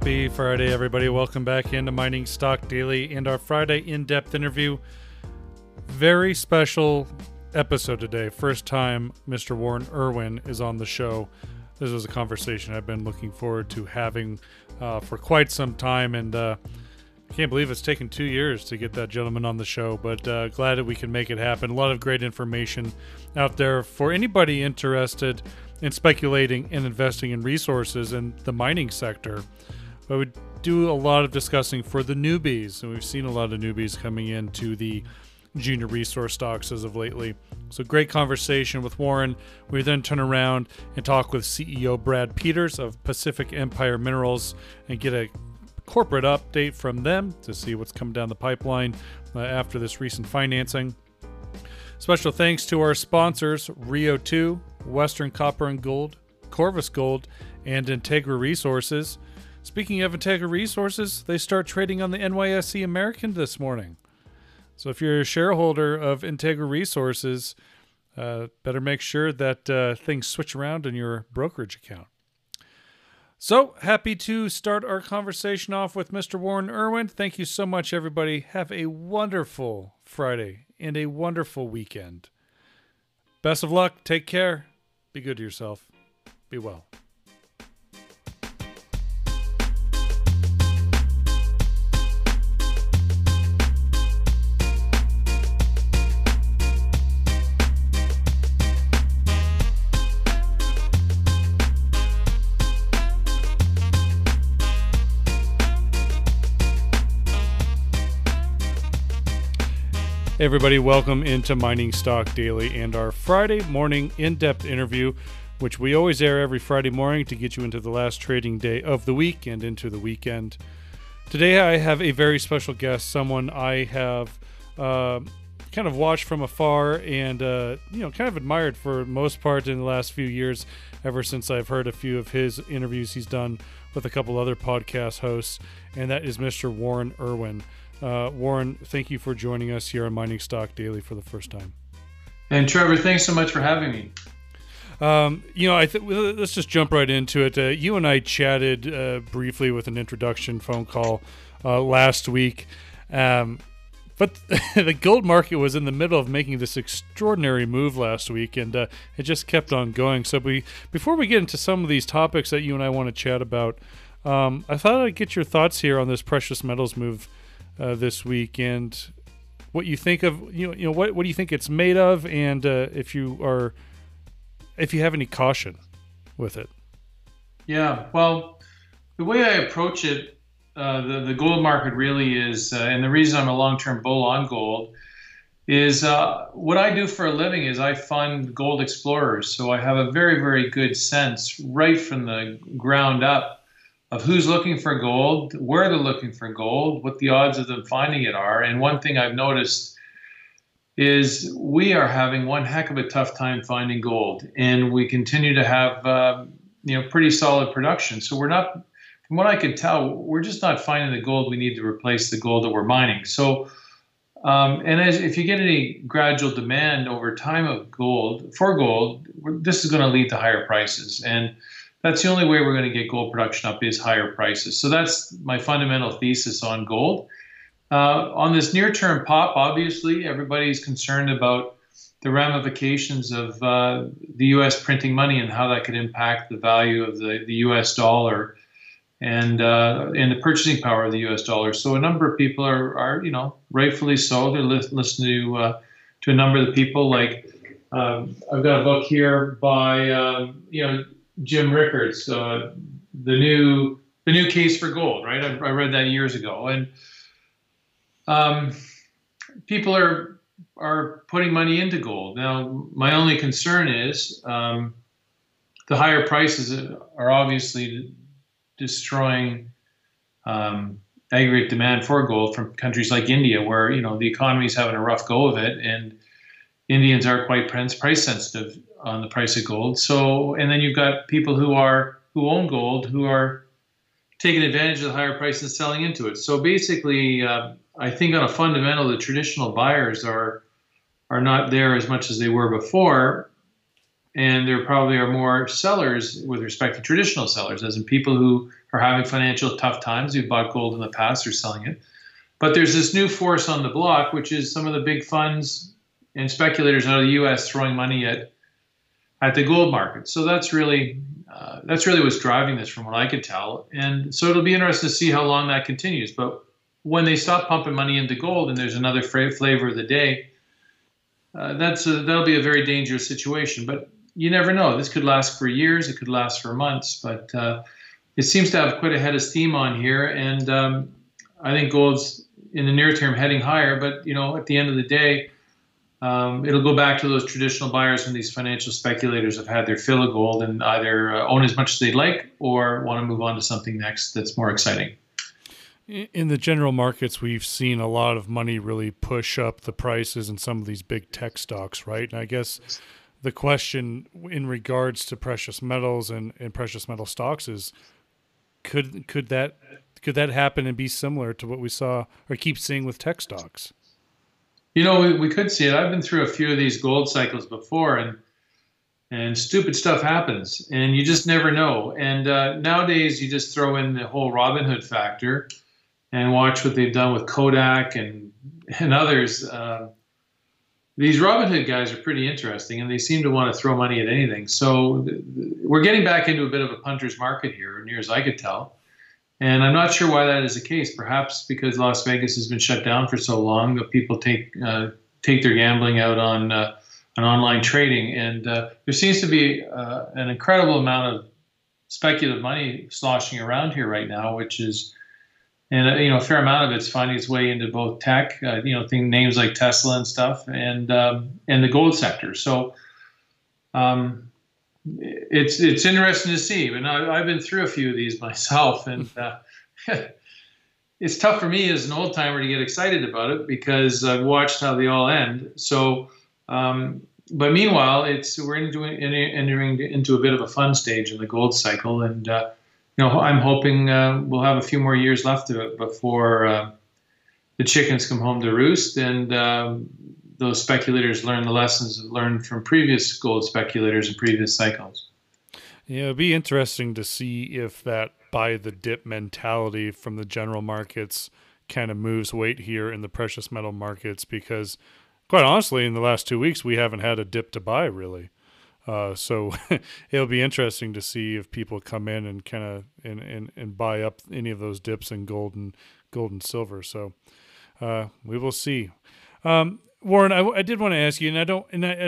Happy Friday, everybody. Welcome back into Mining Stock Daily and our Friday in-depth interview. Very special episode today. First time Mr. Warren Irwin is on the show. This was a conversation I've been looking forward to having for quite some time, and I can't believe it's taken 2 years to get that gentleman on the show, but glad that we can make it happen. A lot of great information out there for anybody interested in speculating and investing in resources in the mining sector. But we do a lot of discussing for the newbies, and we've seen a lot of newbies coming into the junior resource stocks as of lately. So great conversation with Warren. We then turn around and talk with CEO Brad Peters of Pacific Empire Minerals and get a corporate update from them to see what's coming down the pipeline after this recent financing. Special thanks to our sponsors, Rio 2, Western Copper and Gold, Corvus Gold, and Integra Resources. Speaking of Integra Resources, they start trading on the NYSE American this morning. So if you're a shareholder of Integra Resources, better make sure that things switch around in your brokerage account. So happy to start our conversation off with Mr. Warren Irwin. Thank you so much, everybody. Have a wonderful Friday and a wonderful weekend. Best of luck. Take care. Be good to yourself. Be well. Hey everybody, welcome into Mining Stock Daily and our Friday morning in-depth interview, which we always air every Friday morning to get you into the last trading day of the week and into the weekend. Today I have a very special guest, someone I have kind of watched from afar and kind of admired for most part in the last few years, ever since I've heard a few of his interviews he's done with a couple other podcast hosts, and that is Mr. Warren Irwin. Warren, thank you for joining us here on Mining Stock Daily for the first time. And Trevor, thanks so much for having me. Let's just jump right into it. You and I chatted briefly with an introduction phone call last week, but the gold market was in the middle of making this extraordinary move last week, and it just kept on going. So before we get into some of these topics that you and I want to chat about, I thought I'd get your thoughts here on this precious metals move this week, and what you think of what do you think it's made of, and if you have any caution with it. Yeah, well, the way I approach it, the gold market really is, and the reason I'm a long-term bull on gold is what I do for a living is I fund gold explorers, so I have a very, very good sense right from the ground up of who's looking for gold, where they're looking for gold, what the odds of them finding it are. And one thing I've noticed is we are having one heck of a tough time finding gold, and we continue to have pretty solid production. So we're not, from what I could tell, we're just not finding the gold we need to replace the gold that we're mining. So, if you get any gradual demand over time of gold, this is going to lead to higher prices, and that's the only way we're going to get gold production up is higher prices. So that's my fundamental thesis on gold. On this near-term pop, obviously, everybody's concerned about the ramifications of the U.S. printing money and how that could impact the value of the U.S. dollar and the purchasing power of the U.S. dollar. So a number of people are rightfully so. They're listening to a number of the people. Like I've got a book here by Jim Rickards, the new case for gold, right? I read that years ago, and people are putting money into gold now. My only concern is the higher prices are obviously destroying aggregate demand for gold from countries like India, where the economy is having a rough go of it, and Indians are quite price sensitive on the price of gold. So, and then you've got people who own gold who are taking advantage of the higher price and selling into it. So basically, I think on a fundamental, the traditional buyers are not there as much as they were before. And there probably are more sellers with respect to traditional sellers, as in people who are having financial tough times, who bought gold in the past, are selling it. But there's this new force on the block, which is some of the big funds and speculators out of the U.S. throwing money at the gold market. So that's really what's driving this, from what I could tell. And so it'll be interesting to see how long that continues. But when they stop pumping money into gold and there's another flavor of the day, that'll be a very dangerous situation. But you never know. This could last for years. It could last for months. But it seems to have quite a head of steam on here. And I think gold's in the near term heading higher. But, you know, at the end of the day, it'll go back to those traditional buyers when these financial speculators have had their fill of gold and either own as much as they'd like or want to move on to something next that's more exciting. In the general markets, we've seen a lot of money really push up the prices in some of these big tech stocks, right? And I guess the question in regards to precious metals and precious metal stocks is, could that happen and be similar to what we saw or keep seeing with tech stocks? You know, we could see it. I've been through a few of these gold cycles before, and stupid stuff happens, and you just never know. And nowadays, you just throw in the whole Robin Hood factor and watch what they've done with Kodak and others. These Robin Hood guys are pretty interesting, and they seem to want to throw money at anything. So we're getting back into a bit of a punter's market here, near as I could tell. And I'm not sure why that is the case. Perhaps because Las Vegas has been shut down for so long that people take their gambling out on online trading. And there seems to be an incredible amount of speculative money sloshing around here right now, which is... And, you know, a fair amount of it's finding its way into both tech, you know, names like Tesla and stuff, and the gold sector. So it's interesting to see. And I've been through a few of these myself. And it's tough for me as an old-timer to get excited about it because I've watched how they all end. So, but meanwhile, we're entering into a bit of a fun stage in the gold cycle. And, you know, I'm hoping we'll have a few more years left of it before the chickens come home to roost and those speculators learn the lessons learned from previous gold speculators and previous cycles. Yeah, it'd be interesting to see if that buy the dip mentality from the general markets kind of moves weight here in the precious metal markets, because quite honestly, in the last 2 weeks, we haven't had a dip to buy really. So it'll be interesting to see if people come in and kind of and buy up any of those dips in gold and silver. So we will see. Warren, I did want to ask you, and I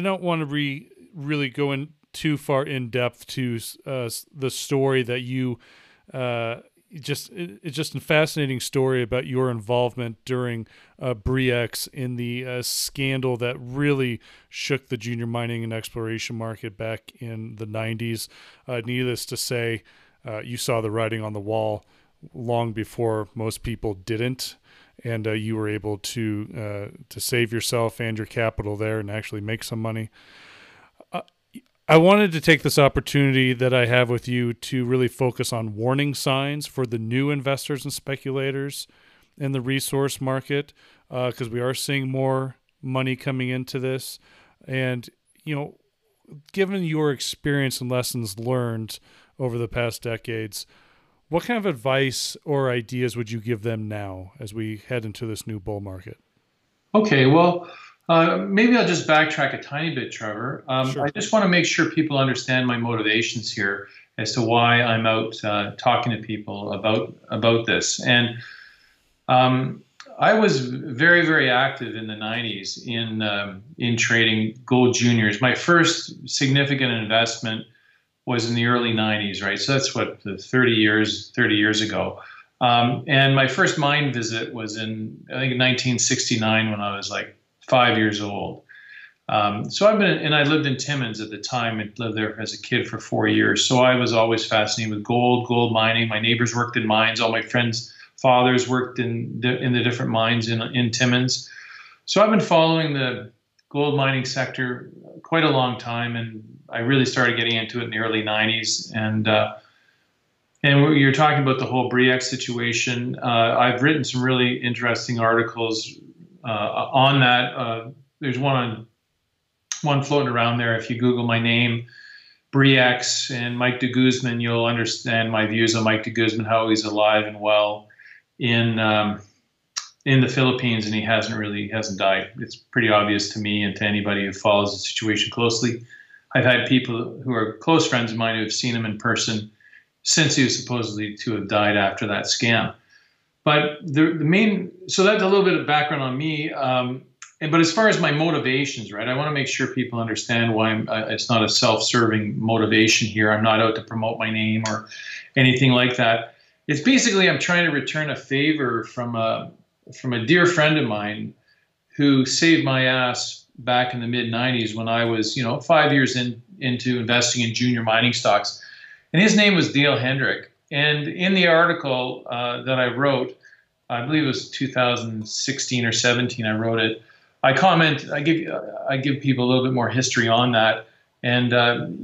don't want to really go in too far in depth to the story that you it's just a fascinating story about your involvement during Bre-X in the scandal that really shook the junior mining and exploration market back in the 90s. Needless to say, you saw the writing on the wall long before most people didn't, and you were able to save yourself and your capital there and actually make some money. I wanted to take this opportunity that I have with you to really focus on warning signs for the new investors and speculators in the resource market, because we are seeing more money coming into this. And, you know, given your experience and lessons learned over the past decades, what kind of advice or ideas would you give them now as we head into this new bull market? Okay, well... maybe I'll just backtrack a tiny bit, Trevor. Sure. I just want to make sure people understand my motivations here as to why I'm out talking to people about this. And I was very, very active in the 90s in trading gold juniors. My first significant investment was in the early 90s, right? So that's what, 30 years ago. And my first mine visit was in, I think, 1969 when I was like 5 years old. So I lived in Timmins at the time and lived there as a kid for 4 years. So I was always fascinated with gold mining. My neighbors worked in mines. All my friends' fathers worked in the different mines in Timmins. So I've been following the gold mining sector quite a long time, and I really started getting into it in the early 90s. And you're talking about the whole Bre-X situation. I've written some really interesting articles on that. There's one on one floating around there. If you Google my name, Bre-X and Mike De Guzman, you'll understand my views on Mike De Guzman, how he's alive and well in the Philippines, and he hasn't died. It's pretty obvious to me and to anybody who follows the situation closely. I've had people who are close friends of mine who have seen him in person since he was supposedly to have died after that scam. But the main, so that's a little bit of background on me. But as far as my motivations, right, I want to make sure people understand why it's not a self-serving motivation here. I'm not out to promote my name or anything like that. It's basically I'm trying to return a favor from a dear friend of mine who saved my ass back in the mid-'90s when I was, 5 years into investing in junior mining stocks. And his name was Dale Hendrick. And in the article that I wrote, I believe it was 2016 or 17, I wrote it. I give people a little bit more history on that, and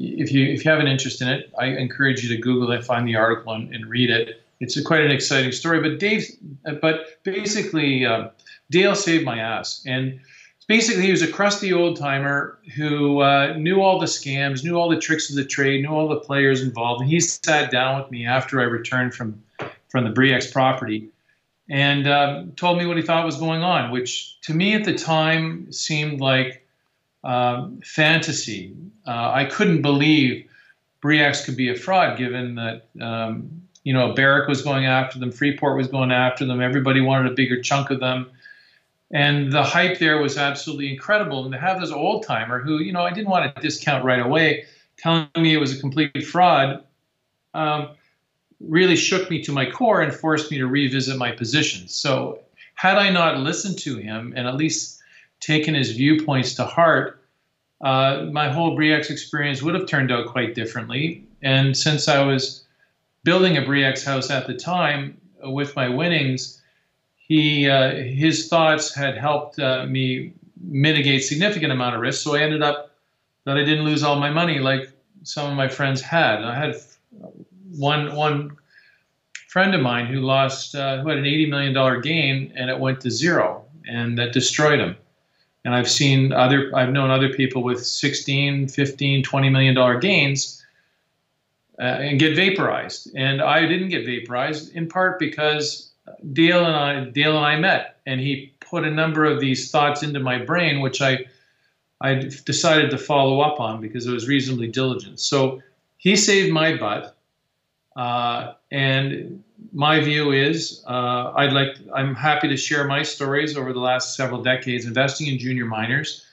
if you have an interest in it, I encourage you to Google it, find the article, and read it. It's quite an exciting story. But basically, Dale saved my ass, and basically he was a crusty old timer who knew all the scams, knew all the tricks of the trade, knew all the players involved, and he sat down with me after I returned from the Bre-X property. And told me what he thought was going on, which to me at the time seemed like fantasy. I couldn't believe Bre-X could be a fraud, given that Barrick was going after them, Freeport was going after them, everybody wanted a bigger chunk of them, and the hype there was absolutely incredible. And to have this old timer who, I didn't want to discount right away, telling me it was a complete fraud. Really shook me to my core and forced me to revisit my position. So had I not listened to him and at least taken his viewpoints to heart, my whole Bre-X experience would have turned out quite differently. And since I was building a Bre-X house at the time with my winnings, his thoughts had helped me mitigate significant amount of risk. So I ended up that I didn't lose all my money like some of my friends had. I had one friend of mine who lost, who had an $80 million gain, and it went to zero, and that destroyed him. And I've known other people with 16, 15, $20 million gains and get vaporized. And I didn't get vaporized in part because Dale and I met, and he put a number of these thoughts into my brain, which I decided to follow up on because it was reasonably diligent. So he saved my butt. And my view is, I'm happy to share my stories over the last several decades investing in junior miners,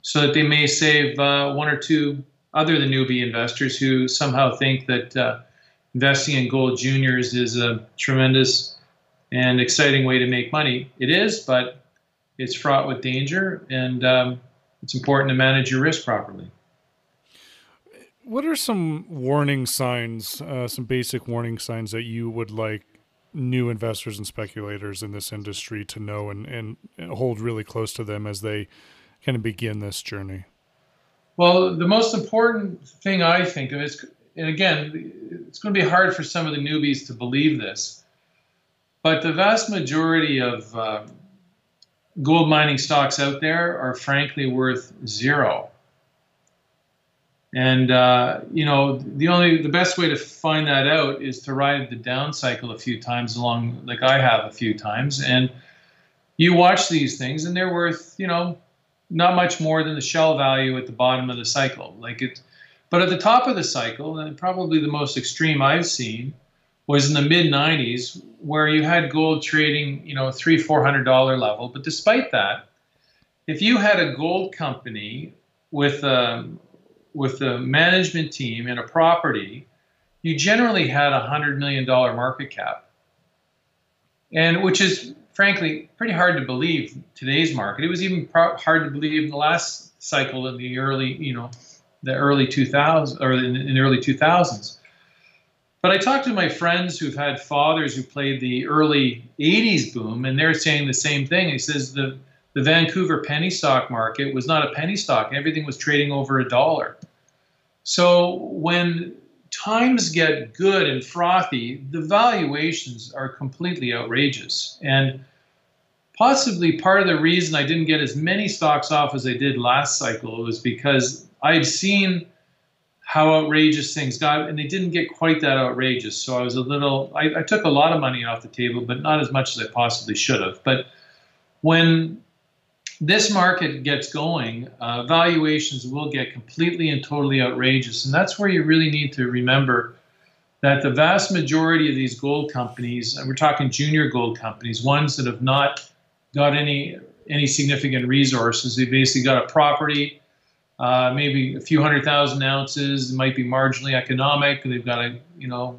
so that they may save one or two other than newbie investors who somehow think that investing in gold juniors is a tremendous and exciting way to make money. It is, but it's fraught with danger, and it's important to manage your risk properly. What are some warning signs, some basic warning signs that you would like new investors and speculators in this industry to know and hold really close to them as they kind of begin this journey? Well, the most important thing I think of is, and again, it's going to be hard for some of the newbies to believe this, but the vast majority of gold mining stocks out there are frankly worth zero. And, the best way to find that out is to ride the down cycle a few times along, like I have a few times. And you watch these things and they're worth, not much more than the shell value at the bottom of the cycle. But at the top of the cycle, and probably the most extreme I've seen was in the mid-'90s, where you had gold trading, $300, $400 level. But despite that, if you had a gold company with a management team and a property, you generally had $100 million market cap, and which is frankly pretty hard to believe in today's market. It was even hard to believe in the last cycle in the early, early 2000s. But I talked to my friends who've had fathers who played the early 80s boom, and they're saying the same thing. He says the Vancouver penny stock market was not a penny stock. Everything was trading over $1. So when times get good and frothy, the valuations are completely outrageous. And possibly part of the reason I didn't get as many stocks off as I did last cycle was because I've seen how outrageous things got, and they didn't get quite that outrageous. So I was a little, I took a lot of money off the table, but not as much as I possibly should have. But when this market gets going, valuations will get completely and totally outrageous. And that's where you really need to remember that the vast majority of these gold companies, and we're talking junior gold companies, ones that have not got any significant resources, they basically got a property, maybe a few 100,000 ounces. It might be marginally economic. They've got a, you know,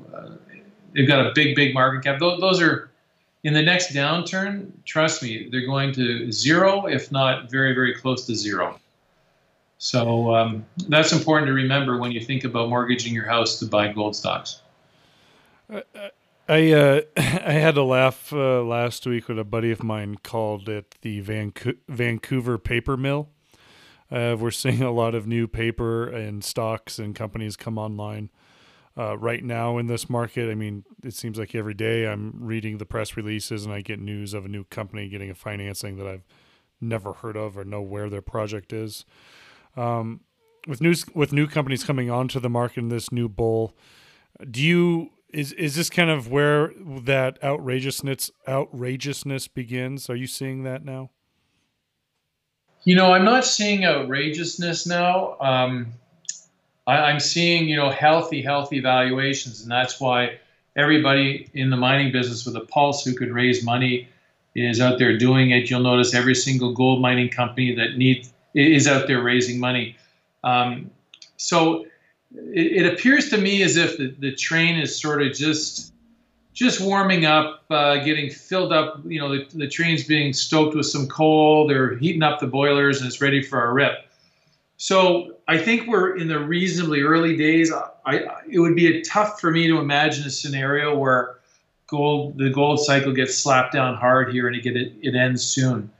they've got a big market cap. Those are, in the next downturn, trust me, they're going to zero, if not very, very close to zero. So that's important to remember when you think about mortgaging your house to buy gold stocks. I had a laugh last week when a buddy of mine called it the Vancouver paper mill. We're seeing a lot of new paper and stocks and companies come online right now in this market. I mean, it seems like every day I'm reading the press releases and I get news of a new company getting a financing that I've never heard of or know where their project is. With new companies coming onto the market in this new bull, is this kind of where that outrageousness begins? Are you seeing that now? You know, I'm not seeing outrageousness now. I'm seeing, you know, healthy valuations, and that's why everybody in the mining business with a pulse who could raise money is out there doing it. You'll notice every single gold mining company that needs is out there raising money. So it appears to me as if the train is sort of just warming up, getting filled up, you know, the train's being stoked with some coal, they're heating up the boilers, and it's ready for a rip. So I think we're in the reasonably early days. It would be tough for me to imagine a scenario where the gold cycle gets slapped down hard here and it ends soon.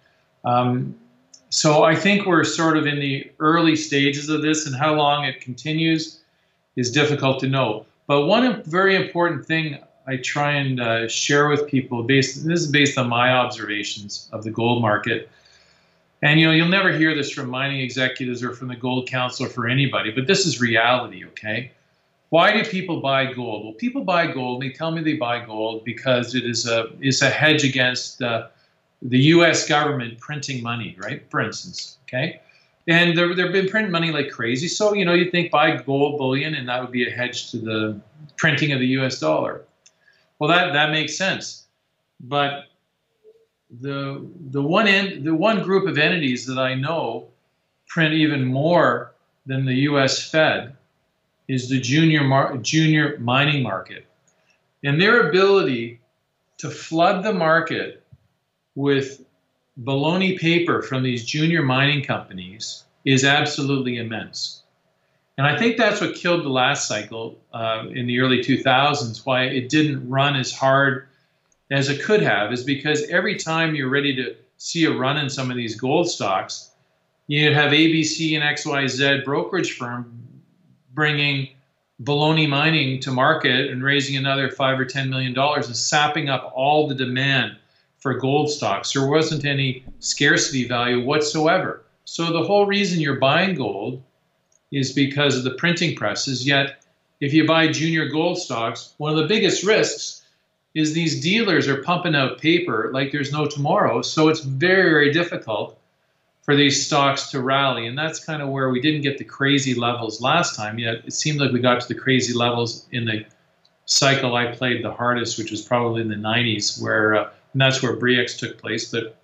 So I think we're sort of in the early stages of this, and how long it continues is difficult to know. But one very important thing I try and share with people, this is based on my observations of the gold market. And you know, you'll never hear this from mining executives or from the Gold Council or for anybody, but this is reality, okay? Why do people buy gold? Well, people buy gold, and they tell me they buy gold because it's a hedge against the US government printing money, right? For instance, okay? And they've been printing money like crazy. So, you know, you'd think buy gold bullion and that would be a hedge to the printing of the US dollar. Well, that makes sense, but the one group of entities that I know print even more than the U.S. Fed is the junior mining market, and their ability to flood the market with baloney paper from these junior mining companies is absolutely immense. And I think that's what killed the last cycle in the early 2000s, why it didn't run as hard as it could have, is because every time you're ready to see a run in some of these gold stocks, you have ABC and XYZ brokerage firm bringing baloney mining to market and raising another $5 or $10 million and sapping up all the demand for gold stocks. There wasn't any scarcity value whatsoever. So the whole reason you're buying gold is because of the printing presses. Yet, if you buy junior gold stocks, one of the biggest risks is these dealers are pumping out paper like there's no tomorrow. So it's very, very difficult for these stocks to rally. And that's kind of where we didn't get the crazy levels last time. Yet it seemed like we got to the crazy levels in the cycle I played the hardest, which was probably in the 90s, where and that's where Bre-X took place. But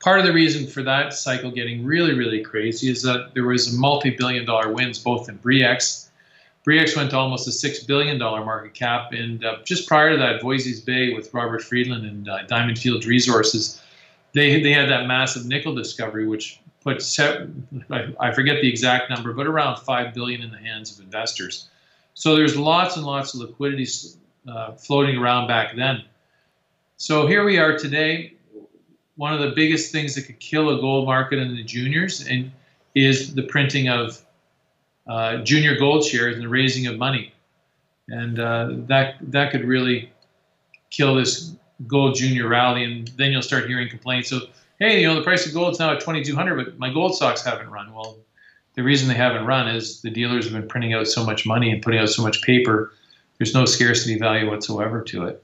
part of the reason for that cycle getting really, really crazy is that there was multi-billion-dollar wins both in Bre-X. Bre-X went to almost a $6 billion market cap, and just prior to that, Voisey's Bay with Robert Friedland and Diamond Fields Resources, they had that massive nickel discovery, which put, I forget the exact number, but around $5 billion in the hands of investors. So there's lots and lots of liquidity floating around back then. So here we are today. One of the biggest things that could kill a gold market in the juniors is the printing of junior gold shares and the raising of money. And that could really kill this gold junior rally, and then you'll start hearing complaints of, hey, you know, the price of gold's now at 2,200, but my gold stocks haven't run. Well, the reason they haven't run is the dealers have been printing out so much money and putting out so much paper. There's no scarcity value whatsoever to it.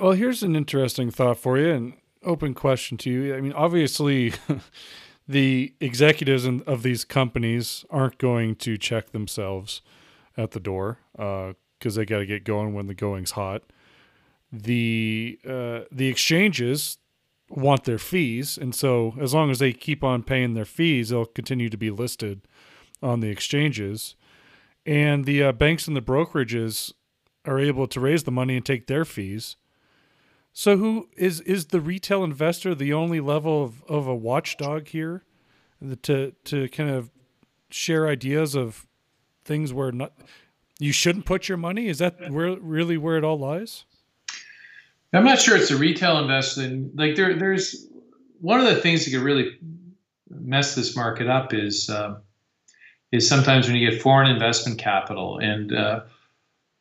Well, here's an interesting thought for you, and open question to you. I mean, obviously, the executives of these companies aren't going to check themselves at the door because they got to get going when the going's hot. The exchanges want their fees, and so as long as they keep on paying their fees, they'll continue to be listed on the exchanges. And the banks and the brokerages are able to raise the money and take their fees. So who is the retail investor the only level of a watchdog here to kind of share ideas of things where not you shouldn't put your money? Is that really where it all lies? I'm not sure it's a retail investor. Like there's one of the things that could really mess this market up is sometimes when you get foreign investment capital, and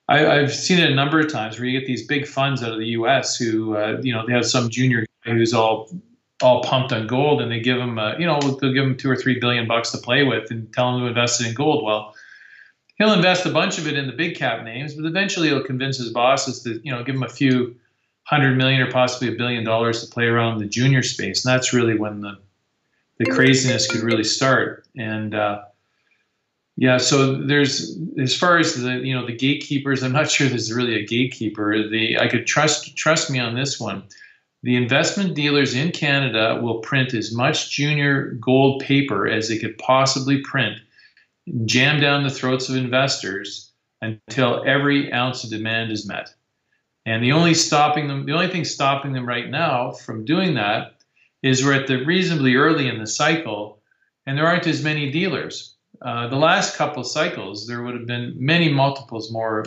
I've seen it a number of times where you get these big funds out of the U.S. who, you know, they have some junior guy who's all pumped on gold, and they give him, they'll give him $2 or $3 billion to play with and tell him to invest it in gold. Well, he'll invest a bunch of it in the big cap names, but eventually he'll convince his bosses to, you know, give him a few $100 million or possibly $1 billion to play around the junior space. And that's really when the craziness could really start. And, yeah, so there's, as far as the, you know, the gatekeepers, I'm not sure there's really a gatekeeper. I could trust me on this one. The investment dealers in Canada will print as much junior gold paper as they could possibly print, jam down the throats of investors until every ounce of demand is met. And the only thing stopping them right now from doing that is we're at the reasonably early in the cycle, and there aren't as many dealers. The last couple of cycles, there would have been many multiples more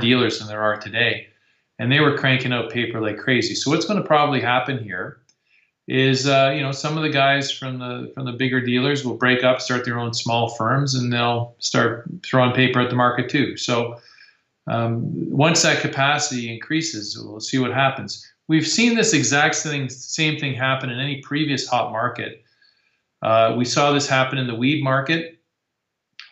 dealers than there are today, and they were cranking out paper like crazy. So what's going to probably happen here is, you know, some of the guys from the bigger dealers will break up, start their own small firms, and they'll start throwing paper at the market too. So. Once that capacity increases, we'll see what happens. We've seen this exact same thing happen in any previous hot market. We saw this happen in the weed market,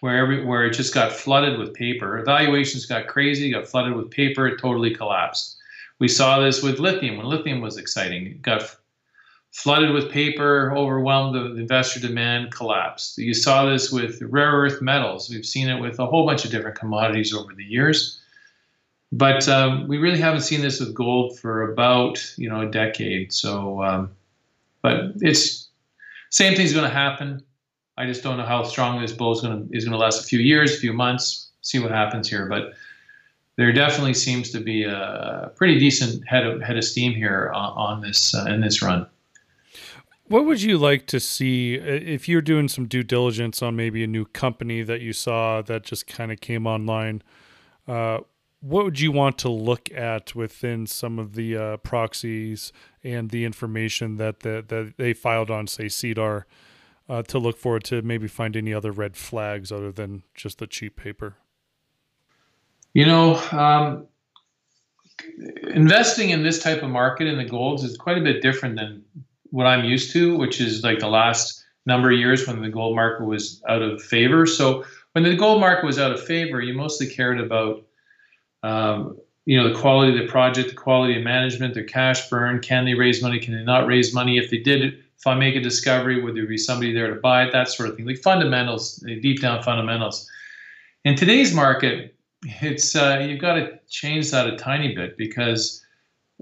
where it just got flooded with paper. Valuations got crazy, got flooded with paper, it totally collapsed. We saw this with lithium, when lithium was exciting. It got flooded with paper, overwhelmed the investor demand, collapsed. You saw this with rare earth metals. We've seen it with a whole bunch of different commodities over the years. But we really haven't seen this with gold for about, you know, a decade. So, but it's same thing's going to happen. I just don't know how strong this bull is going to last a few years, a few months. See what happens here. But there definitely seems to be a pretty decent head of steam here on this in this run. What would you like to see if you're doing some due diligence on maybe a new company that you saw that just kind of came online? What would you want to look at within some of the proxies and the information that they filed on, say, CDAR, to look for to maybe find any other red flags other than just the cheap paper? You know, investing in this type of market in the golds is quite a bit different than what I'm used to, which is like the last number of years when the gold market was out of favor. So when the gold market was out of favor, you mostly cared about, you know, the quality of the project, the quality of management, their cash burn. Can they raise money? Can they not raise money? If they did, if I make a discovery, would there be somebody there to buy it? That sort of thing. Like fundamentals, deep down fundamentals. In today's market, it's you've got to change that a tiny bit because,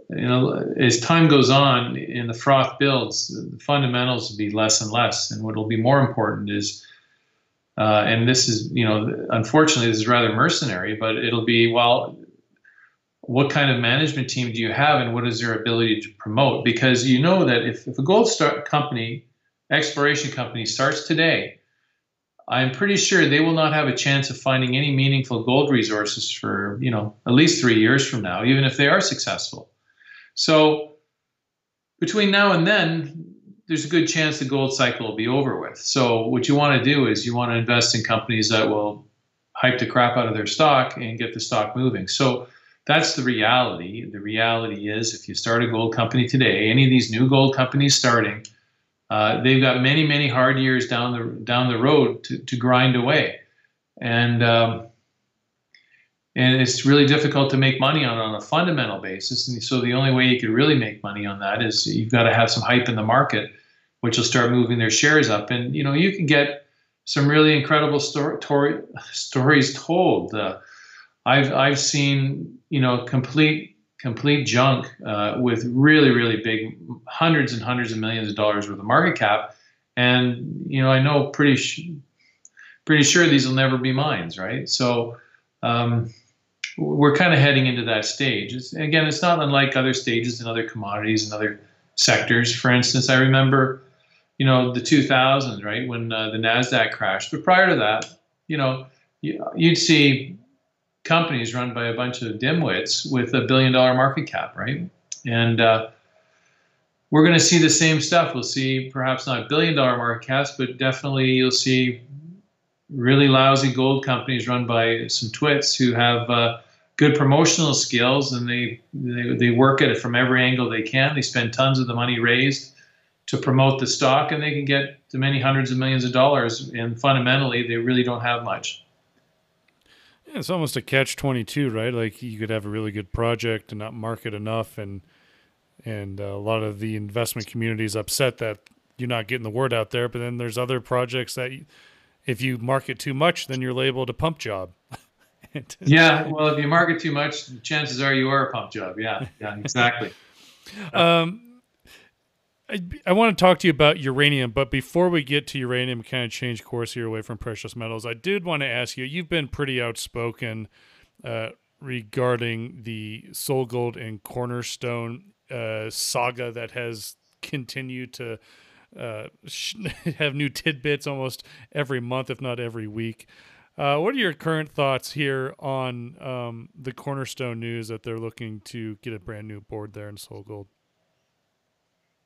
you know, as time goes on and the froth builds, the fundamentals will be less and less. And what will be more important is, and this is, you know, unfortunately, this is rather mercenary, but it'll be, well, what kind of management team do you have and what is their ability to promote? Because you know that if a gold exploration company starts today, I'm pretty sure they will not have a chance of finding any meaningful gold resources for, you know, at least 3 years from now, even if they are successful. So between now and then, there's a good chance the gold cycle will be over with. So what you want to do is you want to invest in companies that will hype the crap out of their stock and get the stock moving. So that's the reality. The reality is if you start a gold company today, any of these new gold companies starting, they've got many, many hard years down the road to grind away. And it's really difficult to make money on a fundamental basis. And so the only way you could really make money on that is you've got to have some hype in the market, which will start moving their shares up. And, you know, you can get some really incredible stories told. I've seen, you know, complete junk with really, really big hundreds of millions of dollars worth of market cap. And, you know, I know pretty sure these will never be mines, right? So we're kind of heading into that stage. It's not unlike other stages in other commodities and other sectors. For instance, I remember, you know, the 2000s, right, when the NASDAQ crashed. But prior to that, you know, you'd see companies run by a bunch of dimwits with $1 billion market cap, right? And we're going to see the same stuff. We'll see perhaps not $1 billion market caps, but definitely you'll see really lousy gold companies run by some twits who have good promotional skills, and they work at it from every angle they can. They spend tons of the money raised to promote the stock, and they can get to many hundreds of millions of dollars, and fundamentally they really don't have much. Yeah, it's almost a catch-22, right? Like you could have a really good project and not market enough, and a lot of the investment community is upset that you're not getting the word out there, but then there's other projects that if you market too much, then you're labeled a pump job. Yeah, well, if you market too much, chances are you are a pump job. Yeah, exactly. I want to talk to you about uranium, but before we get to uranium, kind of change course here away from precious metals, I did want to ask you, you've been pretty outspoken regarding the Solgold and Cornerstone saga that has continued to have new tidbits almost every month, if not every week. What are your current thoughts here on the Cornerstone news that they're looking to get a brand new board there in Solgold?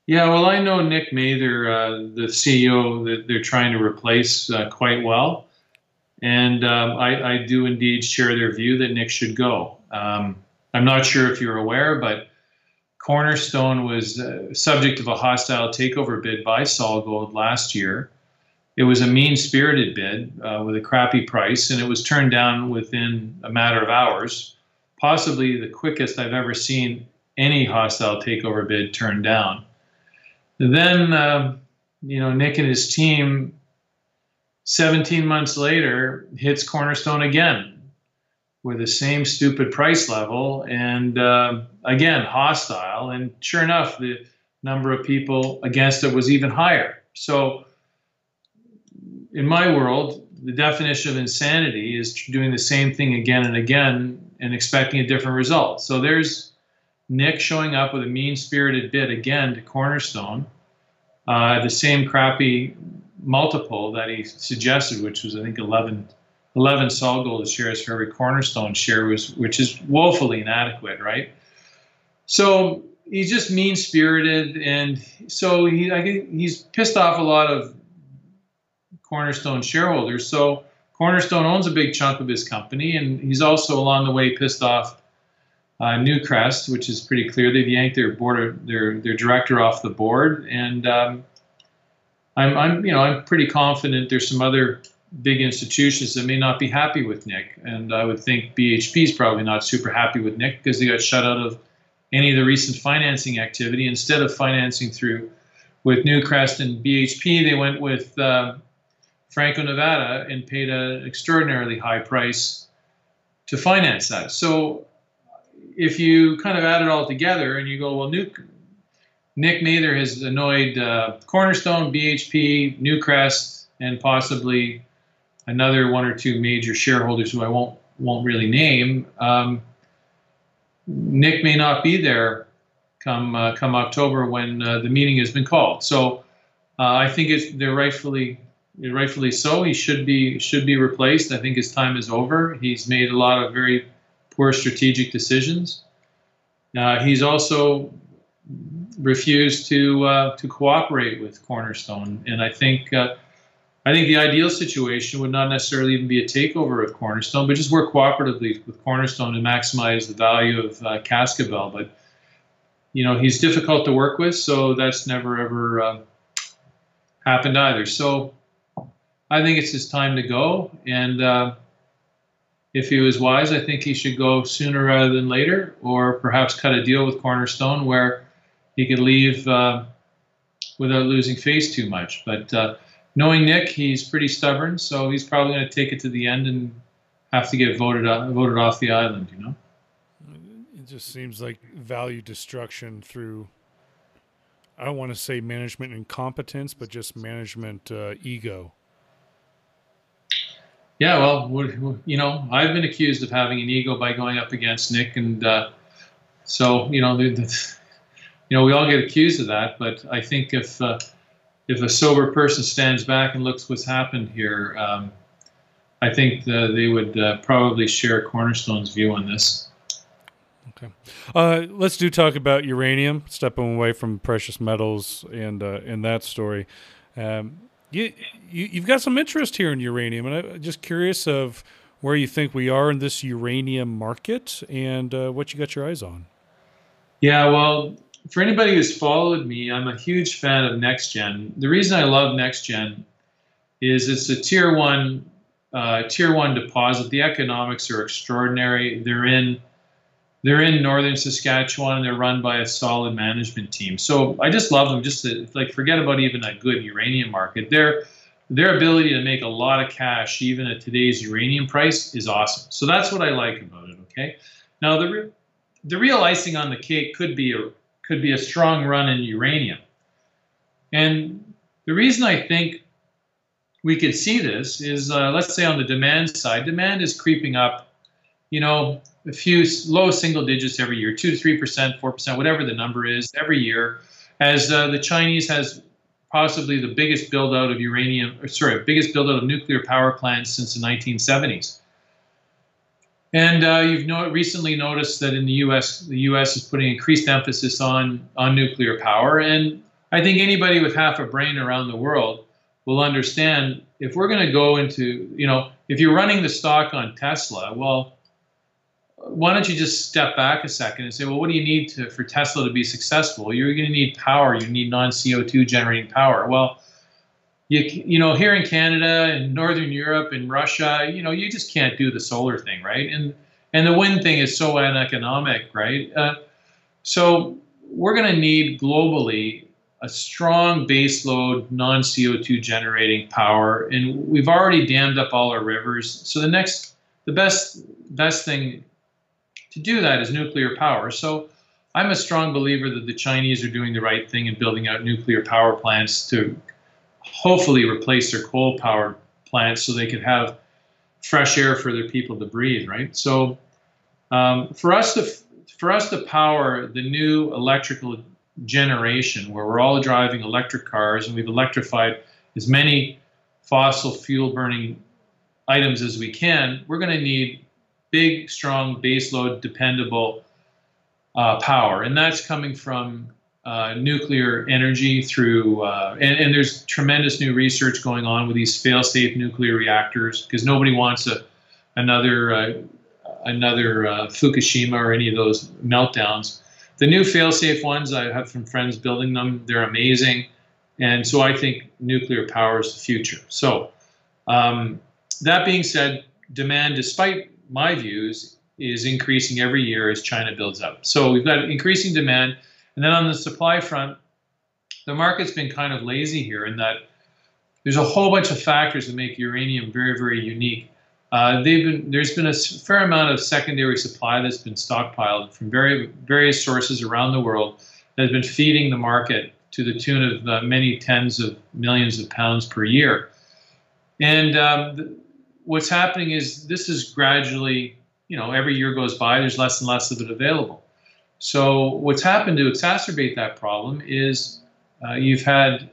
Yeah, well, I know Nick Mather, the CEO that they're trying to replace quite well. And I do indeed share their view that Nick should go. I'm not sure if you're aware, but Cornerstone was subject of a hostile takeover bid by Solgold last year. It was a mean-spirited bid with a crappy price, and it was turned down within a matter of hours, possibly the quickest I've ever seen any hostile takeover bid turned down. Then, you know, Nick and his team, 17 months later, hits Cornerstone again with the same stupid price level and, again, hostile. And sure enough, the number of people against it was even higher. So in my world, the definition of insanity is doing the same thing again and again and expecting a different result. So there's Nick showing up with a mean-spirited bid again to Cornerstone, the same crappy multiple that he suggested, which was, I think, 11 Solgold shares for every Cornerstone share, which is woefully inadequate, right? So he's just mean-spirited, and so he's pissed off a lot of Cornerstone shareholders. So Cornerstone owns a big chunk of his company, and he's also along the way pissed off Newcrest, which is pretty clear. They've yanked their director off the board, and I'm pretty confident there's some other big institutions that may not be happy with Nick, and I would think BHP is probably not super happy with Nick because they got shut out of any of the recent financing activity. Instead of financing through with Newcrest and BHP, they went with Franco-Nevada and paid an extraordinarily high price to finance that. So if you kind of add it all together and you go, well, Nick Mather has annoyed Cornerstone, BHP, Newcrest, and possibly another one or two major shareholders who I won't really name. Nick may not be there come October when the meeting has been called. So I think they're rightfully so. He should be replaced. I think his time is over. He's made a lot of very poor strategic decisions. He's also refused to cooperate with Cornerstone, and I think I think the ideal situation would not necessarily even be a takeover of Cornerstone, but just work cooperatively with Cornerstone to maximize the value of Cascabel. But, you know, he's difficult to work with, so that's never, ever happened either. So I think it's his time to go. And if he was wise, I think he should go sooner rather than later, or perhaps cut a deal with Cornerstone where he could leave without losing face too much. But knowing Nick, he's pretty stubborn, so he's probably going to take it to the end and have to get voted off the island, you know? It just seems like value destruction through, I don't want to say management incompetence, but just management ego. Yeah, well, you know, I've been accused of having an ego by going up against Nick, and so, you know, we all get accused of that. But I think if a sober person stands back and looks what's happened here, I think they would probably share Cornerstone's view on this. Okay, let's talk about uranium, stepping away from precious metals and that story. You've got some interest here in uranium, and I'm just curious of where you think we are in this uranium market and what you got your eyes on. Yeah, well, for anybody who's followed me, I'm a huge fan of NextGen. The reason I love NextGen is it's a tier one deposit. The economics are extraordinary. They're in northern Saskatchewan, and they're run by a solid management team. So I just love them. Just to, like, forget about even a good uranium market. Their ability to make a lot of cash, even at today's uranium price, is awesome. So that's what I like about it. Okay. Now the real icing on the cake could be a strong run in uranium, and the reason I think we could see this is let's say on the demand side, demand is creeping up. You know, a few low single digits every year, 2 to 3%, 4%, whatever the number is every year, as the Chinese has possibly the biggest build out of nuclear power plants since the 1970s. And you've recently noticed that in the U.S. is putting increased emphasis on nuclear power. And I think anybody with half a brain around the world will understand, if we're going to go into, you know, if you're running the stock on Tesla, well, why don't you just step back a second and say, well, what do you need for Tesla to be successful? You're going to need power. You need non-CO2 generating power. Well, you know, here in Canada and northern Europe and Russia, you know, you just can't do the solar thing, right? And the wind thing is so uneconomic, right? So we're going to need globally a strong baseload non-CO2 generating power, and we've already dammed up all our rivers. So the best thing to do that is nuclear power. So I'm a strong believer that the Chinese are doing the right thing in building out nuclear power plants to hopefully replace their coal-powered plants so they could have fresh air for their people to breathe, right? So for us to power the new electrical generation where we're all driving electric cars and we've electrified as many fossil fuel-burning items as we can, we're going to need big, strong, baseload, dependable power. And that's coming from nuclear energy through, and there's tremendous new research going on with these fail-safe nuclear reactors, because nobody wants another Fukushima or any of those meltdowns. The new fail-safe ones, I have some friends building them. They're amazing. And so I think nuclear power is the future. So that being said, demand, despite my views, is increasing every year as China builds up. So we've got increasing demand. And then on the supply front, the market's been kind of lazy here in that there's a whole bunch of factors that make uranium very, very unique. There's been a fair amount of secondary supply that's been stockpiled from various sources around the world that has been feeding the market to the tune of many tens of millions of pounds per year. And what's happening is this is gradually, you know, every year goes by, there's less and less of it available. So what's happened to exacerbate that problem is you've had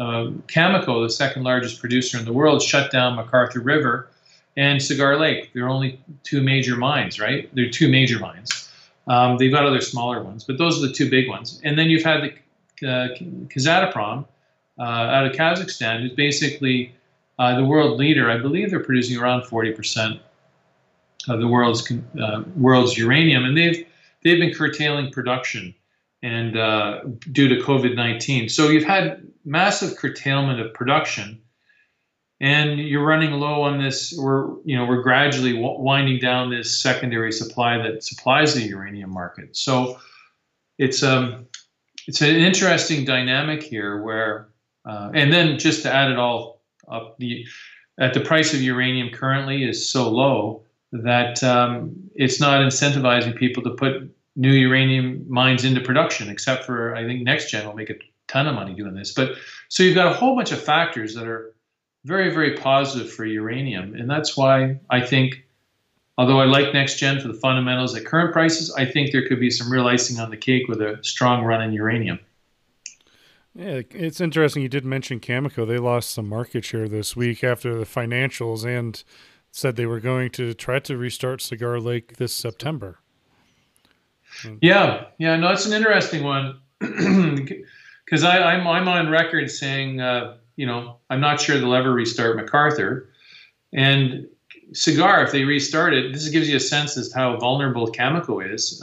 Cameco, the second largest producer in the world, shut down MacArthur River and Cigar Lake. They're only two major mines, right? They're two major mines. They've got other smaller ones, but those are the two big ones. And then you've had the Kazatomprom out of Kazakhstan, who's basically the world leader. I believe they're producing around 40% of the world's uranium, and they've been curtailing production and due to COVID-19. So you've had massive curtailment of production, and you're running low on this. We're gradually winding down this secondary supply that supplies the uranium market. So it's an interesting dynamic here where, and then just to add it all up, the price of uranium currently is so low that it's not incentivizing people to put new uranium mines into production, except for, I think, NextGen will make a ton of money doing this. But so you've got a whole bunch of factors that are very, very positive for uranium. And that's why I think, although I like NextGen for the fundamentals at current prices, I think there could be some real icing on the cake with a strong run in uranium. Yeah, it's interesting. You did mention Cameco. They lost some market share this week after the financials and said they were going to try to restart Cigar Lake this September. Yeah, no, it's an interesting one because I'm on record saying, I'm not sure they'll ever restart MacArthur. And Cigar, if they restart it, this gives you a sense as to how vulnerable Cameco is.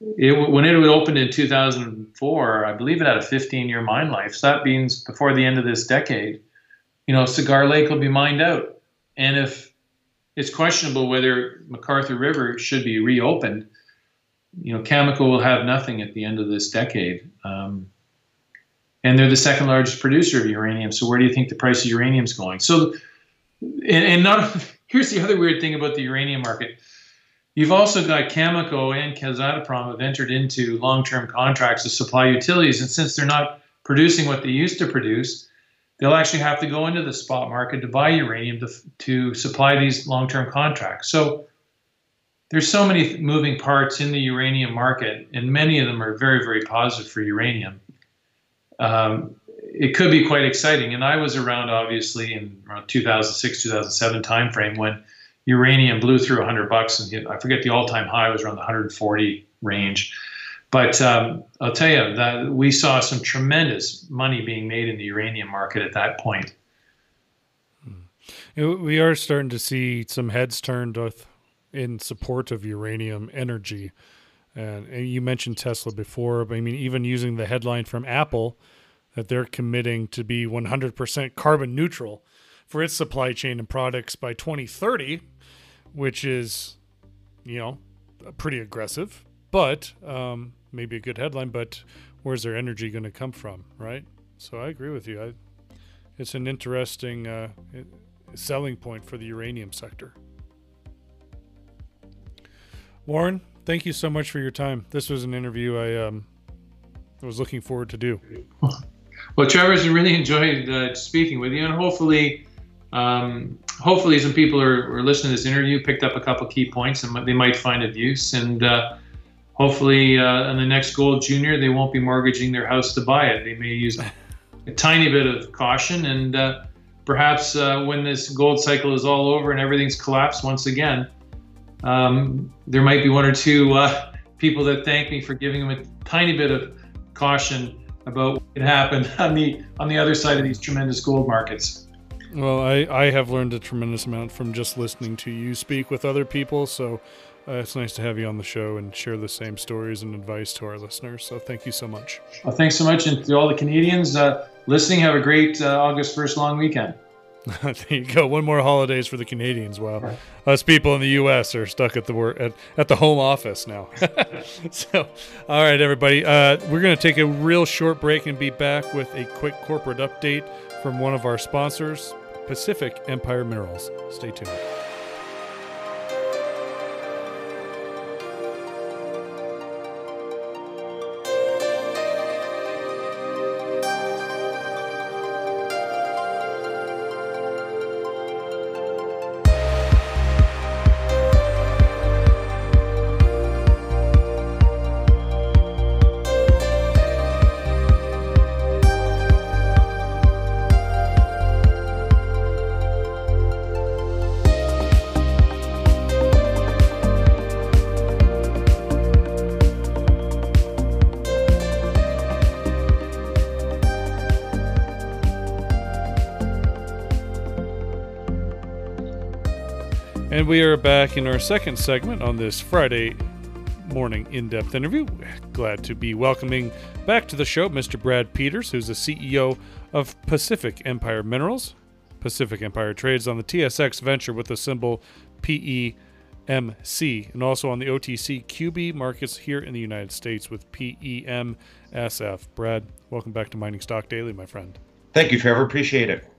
When it opened in 2004, I believe it had a 15-year mine life. So that means before the end of this decade, Cigar Lake will be mined out. And if it's questionable whether MacArthur River should be reopened, Cameco will have nothing at the end of this decade. And they're the second largest producer of uranium. So where do you think the price of uranium is going? So, here's the other weird thing about the uranium market. You've also got Cameco and Kazatomprom have entered into long-term contracts to supply utilities. And since they're not producing what they used to produce, they'll actually have to go into the spot market to buy uranium to supply these long-term contracts. So there's so many moving parts in the uranium market, and many of them are very, very positive for uranium. It could be quite exciting. And I was around, obviously, in around 2006, 2007 timeframe when uranium blew through $100 and hit, I forget the all-time high was around the 140 range. But I'll tell you that we saw some tremendous money being made in the uranium market at that point. We are starting to see some heads turned in support of uranium energy. And you mentioned Tesla before, but I mean, even using the headline from Apple that they're committing to be 100% carbon neutral for its supply chain and products by 2030, which is, pretty aggressive, but maybe a good headline, but where's their energy going to come from, right? So I agree with you. It's an interesting selling point for the uranium sector. Warren, thank you so much for your time. This was an interview I was looking forward to do. Well, Trevor's really enjoyed speaking with you, and hopefully some people are listening to this interview, picked up a couple key points, and they might find it use. And hopefully on the next Gold Junior, they won't be mortgaging their house to buy it. They may use a tiny bit of caution, and perhaps when this gold cycle is all over and everything's collapsed once again, there might be one or two people that thank me for giving them a tiny bit of caution about what could happen on the other side of these tremendous gold markets. Well, I have learned a tremendous amount from just listening to you speak with other people. So it's nice to have you on the show and share the same stories and advice to our listeners. So thank you so much. Well, thanks so much. And to all the Canadians listening, have a great August 1st long weekend. There you go. One more holidays for the Canadians. Wow. Right. Us people in the U.S. are stuck at the at the home office now. So, all right, everybody. We're going to take a real short break and be back with a quick corporate update from one of our sponsors, Pacific Empire Minerals. Stay tuned. And we are back in our second segment on this Friday morning in-depth interview. Glad to be welcoming back to the show Mr. Brad Peters, who's the CEO of Pacific Empire Minerals. Pacific Empire trades on the TSX Venture with the symbol PEMC and also on the OTC QB markets here in the United States with PEMSF. Brad, welcome back to Mining Stock Daily, my friend. Thank you, Trevor. Appreciate it.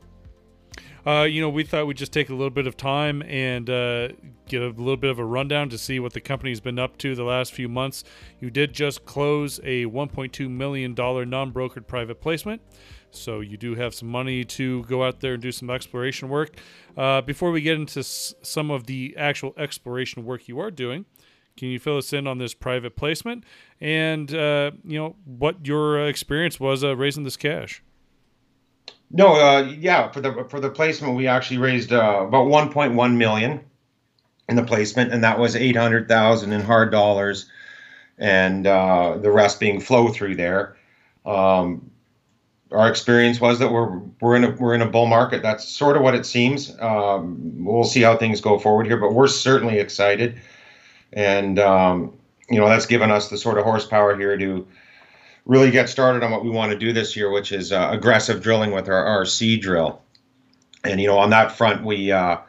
We thought we'd just take a little bit of time and get a little bit of a rundown to see what the company's been up to the last few months. You did just close a $1.2 million non-brokered private placement, so you do have some money to go out there and do some exploration work. Before we get into some of the actual exploration work you are doing, can you fill us in on this private placement and what your experience was raising this cash? No, for the placement, we actually raised about $1.1 million in the placement, and that was $800,000 in hard dollars, and the rest being flow through there. Our experience was that we're in a bull market. That's sort of what it seems. We'll see how things go forward here, but we're certainly excited, and that's given us the sort of horsepower here to really get started on what we want to do this year, which is aggressive drilling with our RC drill. And, on that front, we, a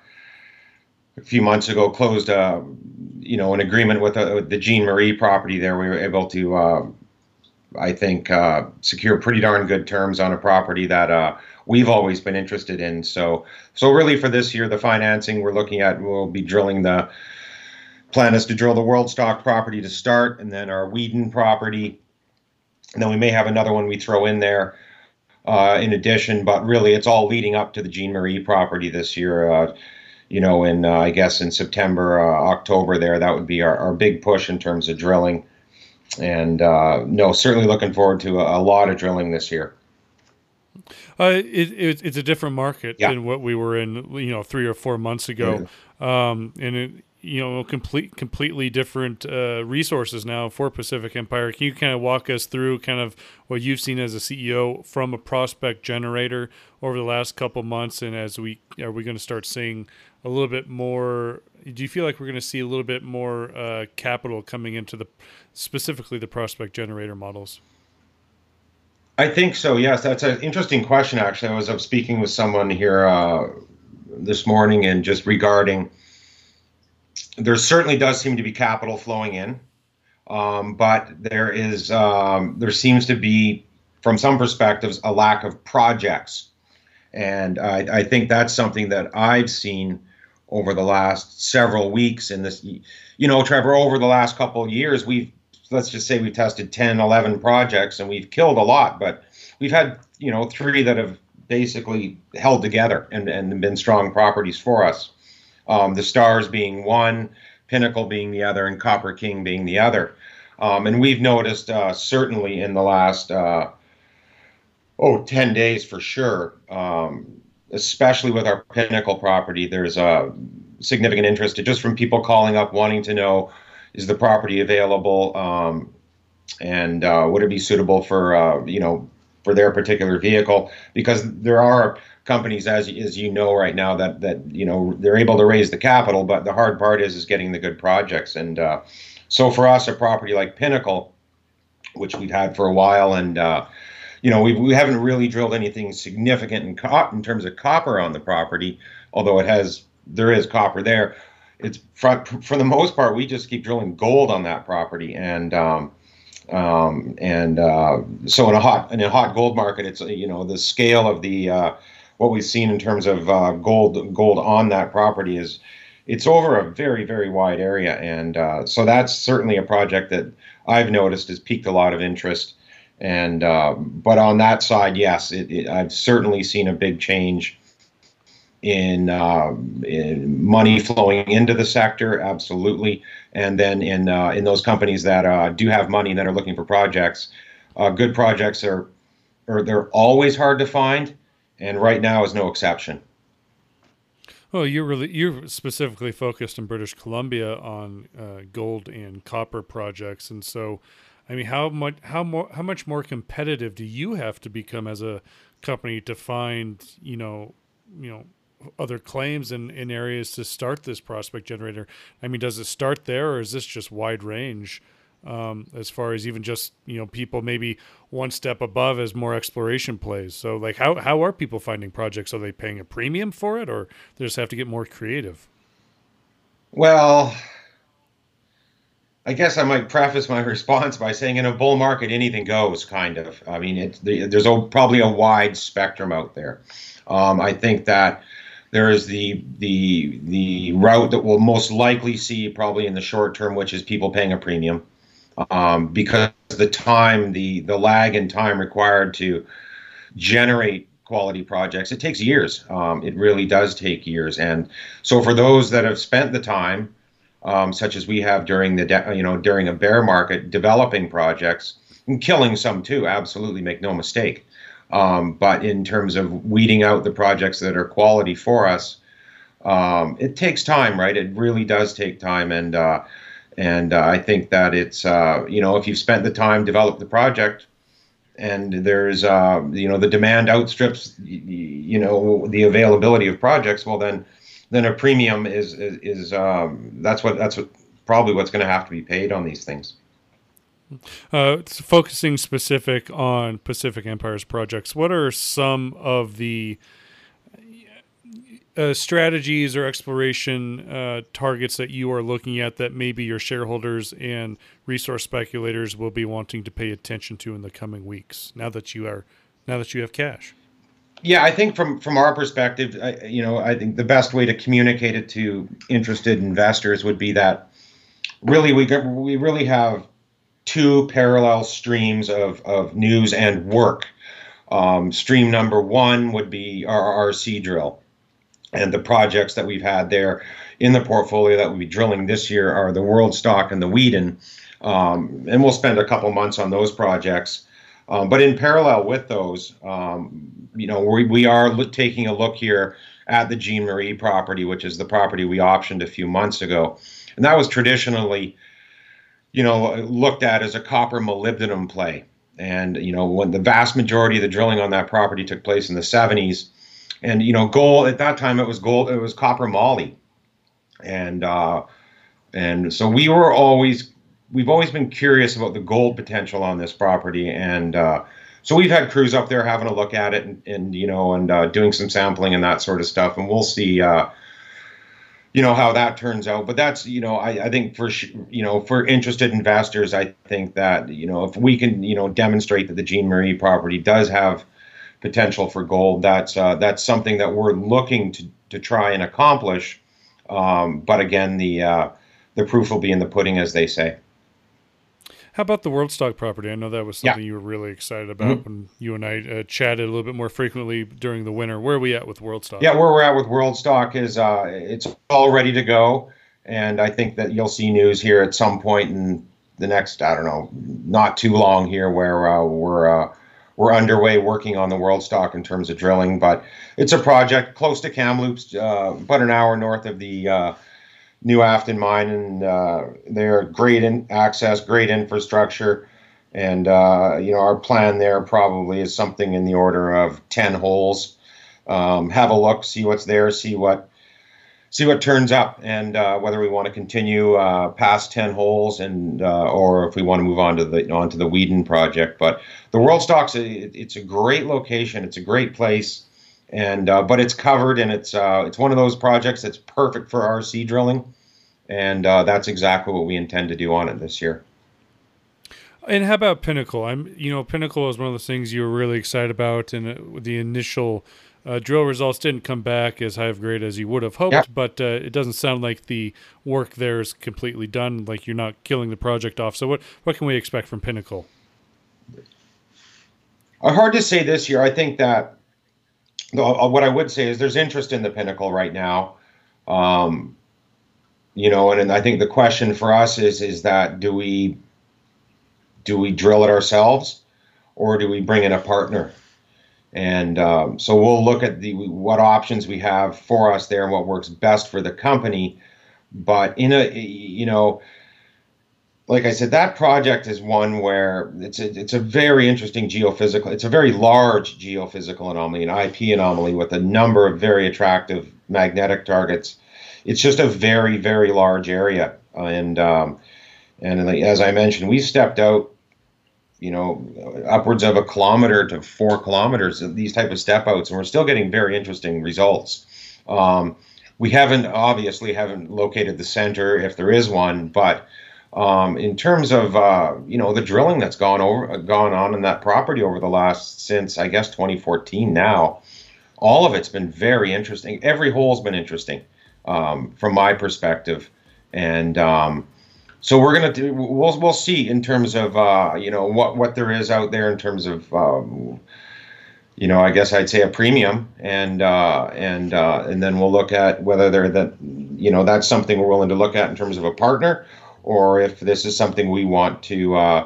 few months ago, closed, an agreement with the Jean Marie property there. We were able to, secure pretty darn good terms on a property that we've always been interested in. So really for this year, the financing we're looking at, we'll be drilling the plan is to drill the Worldstock property to start, and then our Whedon property. And then we may have another one we throw in there in addition, but really it's all leading up to the Jean Marie property this year. In September, October there, that would be our big push in terms of drilling. And certainly looking forward to a lot of drilling this year. It's a different market than what we were in, 3 or 4 months ago. Mm-hmm. Completely different resources now for Pacific Empire. Can you kind of walk us through kind of what you've seen as a CEO from a prospect generator over the last couple months? And are we going to start seeing a little bit more? Do you feel like we're going to see a little bit more capital coming into specifically the prospect generator models? I think so. Yes, that's an interesting question. Actually, I was up speaking with someone here this morning, and just regarding. There certainly does seem to be capital flowing in, but there is there seems to be, from some perspectives, a lack of projects. And I think that's something that I've seen over the last several weeks in this, Trevor, over the last couple of years, we've tested 10, 11 projects and we've killed a lot, but we've had, 3 that have basically held together and been strong properties for us. The Stars being one, Pinnacle being the other, and Copper King being the other. And we've noticed certainly in the last 10 days for sure, especially with our Pinnacle property, there's a significant interest just from people calling up wanting to know, is the property available and would it be suitable for their particular vehicle? Because there are companies, as right now, that they're able to raise the capital, but the hard part is getting the good projects. And so for us, a property like Pinnacle, which we've had for a while, and we haven't really drilled anything significant in terms of copper on the property, although there is copper there. It's for the most part we just keep drilling gold on that property, and so in a hot gold market, it's the scale of the what we've seen in terms of gold on that property is it's over a very, very wide area. And so that's certainly a project that I've noticed has piqued a lot of interest. And but on that side, yes, I've certainly seen a big change in money flowing into the sector, absolutely. And then in those companies that do have money that are looking for projects, good projects they're always hard to find. And right now is no exception. Well, you're specifically focused in British Columbia on gold and copper projects, and so, I mean, how much more competitive do you have to become as a company to find other claims in areas to start this prospect generator? I mean, does it start there, or is this just wide range as far as even just, you know, people maybe one step above as more exploration plays? So like, how are people finding projects? Are they paying a premium for it, or they just have to get more creative? Well, I guess I might preface my response by saying in a bull market, anything goes, kind of. I mean, there's probably a wide spectrum out there. I think that there is the route that we'll most likely see probably in the short term, which is people paying a premium because the time, the lag in time required to generate quality projects, it takes years. It really does take years. And so for those that have spent the time, such as we have during during a bear market, developing projects and killing some too, absolutely, make no mistake. But in terms of weeding out the projects that are quality for us, it takes time, right? It really does take time. And I think that it's, if you've spent the time, develop the project, and there's, the demand outstrips, the availability of projects, well, then a premium is that's probably what's going to have to be paid on these things. It's focusing specific on Pacific Empire's projects. What are some of the strategies or exploration targets that you are looking at that maybe your shareholders and resource speculators will be wanting to pay attention to in the coming weeks? Now that you have cash. Yeah, I think from our perspective, I think the best way to communicate it to interested investors would be that really we really have two parallel streams of news and work. Stream number one would be our RC drill, and the projects that we've had there in the portfolio that we'll be drilling this year are the Worldstock and the Whedon, and we'll spend a couple months on those projects. But in parallel with those, we are taking a look here at the Jean Marie property, which is the property we optioned a few months ago. And that was traditionally, looked at as a copper molybdenum play. And, when the vast majority of the drilling on that property took place in the 70s, and, gold, at that time it was copper moly. And so we've always been curious about the gold potential on this property, and so we've had crews up there having a look at it, and doing some sampling and that sort of stuff, and we'll see, how that turns out. But that's, I think for interested investors, I think that if we can demonstrate that the Jean Marie property does have potential for gold, that's something that we're looking to try and accomplish. But again, the proof will be in the pudding, as they say. How about the Worldstock property? I know that was something you were really excited about when you and I chatted a little bit more frequently during the winter. Where are we at with Worldstock? Yeah, where we're at with Worldstock is it's all ready to go. And I think that you'll see news here at some point in the next, I don't know, not too long here, where we're underway working on the Worldstock in terms of drilling. But it's a project close to Kamloops, about an hour north of the New Afton mine, and they're great in access, great infrastructure, and our plan there probably is something in the order of 10 holes. Have a look, see what's there, see what turns up, and whether we want to continue past 10 holes, and or if we want to move on to the Whedon project. But the Worldstock's it's a great location, it's a great place. And but it's covered, and it's one of those projects that's perfect for RC drilling, and that's exactly what we intend to do on it this year. And how about Pinnacle? Pinnacle is one of those things you were really excited about, and the initial drill results didn't come back as high of grade as you would have hoped. Yeah. But it doesn't sound like the work there is completely done. Like, you're not killing the project off. So what can we expect from Pinnacle? Hard to say this year. I think that. What I would say is there's interest in the Pinnacle right now, and I think the question for us is that do we drill it ourselves, or do we bring in a partner? And so we'll look at what options we have for us there and what works best for the company. But like I said, that project is one where it's a very interesting geophysical, it's a very large geophysical anomaly, an IP anomaly with a number of very attractive magnetic targets. It's just a very, very large area. And as I mentioned, we stepped out, you know, upwards of a kilometer to 4 kilometers of these type of step outs, and we're still getting very interesting results. We obviously haven't located the center, if there is one, but in terms of you know, the drilling that's gone on in that property over the last, since I guess 2014 now, all of it's been very interesting. Every hole's been interesting from my perspective, and so we'll see in terms of you know, what there is out there in terms of you know, I guess I'd say a premium, and then we'll look at whether that's something we're willing to look at in terms of a partner, or if this is something we want to,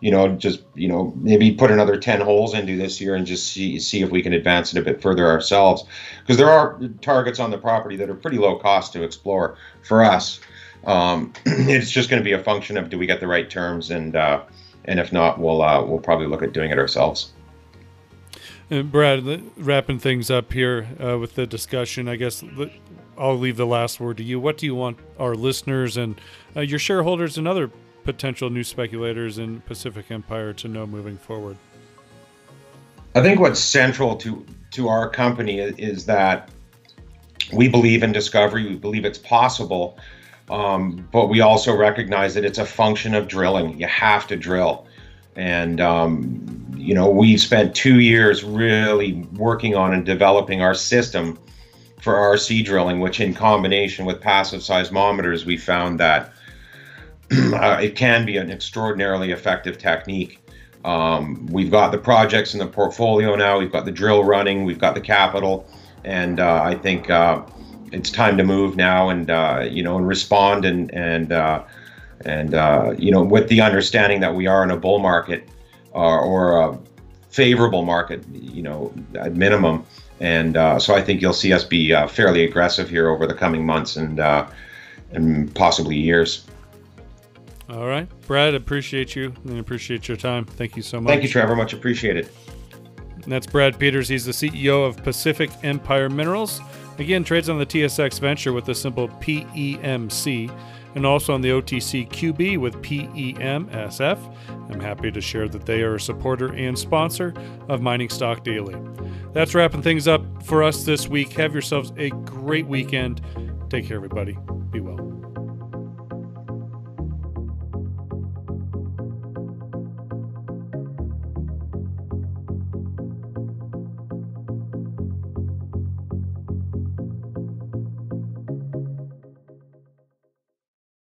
you know, just, you know, maybe put another 10 holes into this year and just see if we can advance it a bit further ourselves. Because there are targets on the property that are pretty low cost to explore for us. It's just going to be a function of, do we get the right terms, and if not, we'll probably look at doing it ourselves. And Brad, wrapping things up here with the discussion, I guess I'll leave the last word to you. What do you want our listeners and your shareholders and other potential new speculators in Pacific Empire to know moving forward? I think what's central to our company is that we believe in discovery. We believe it's possible, but we also recognize that it's a function of drilling. You have to drill. And, you know, we've spent 2 years really working on and developing our system for RC drilling, which in combination with passive seismometers, we found that it can be an extraordinarily effective technique. We've got the projects in the portfolio now, we've got the drill running, we've got the capital, and I think it's time to move now and, you know, and respond and you know, with the understanding that we are in a bull market or a favorable market, you know, at minimum. And so I think you'll see us be fairly aggressive here over the coming months and possibly years. All right, Brad, appreciate you and appreciate your time. Thank you so much. Thank you, Trevor. Much appreciated. And that's Brad Peters. He's the CEO of Pacific Empire Minerals. Again, trades on the TSX Venture with the symbol PEMC. And also on the OTCQB with PEMSF. I'm happy to share that they are a supporter and sponsor of Mining Stock Daily. That's wrapping things up for us this week. Have yourselves a great weekend. Take care, everybody. Be well.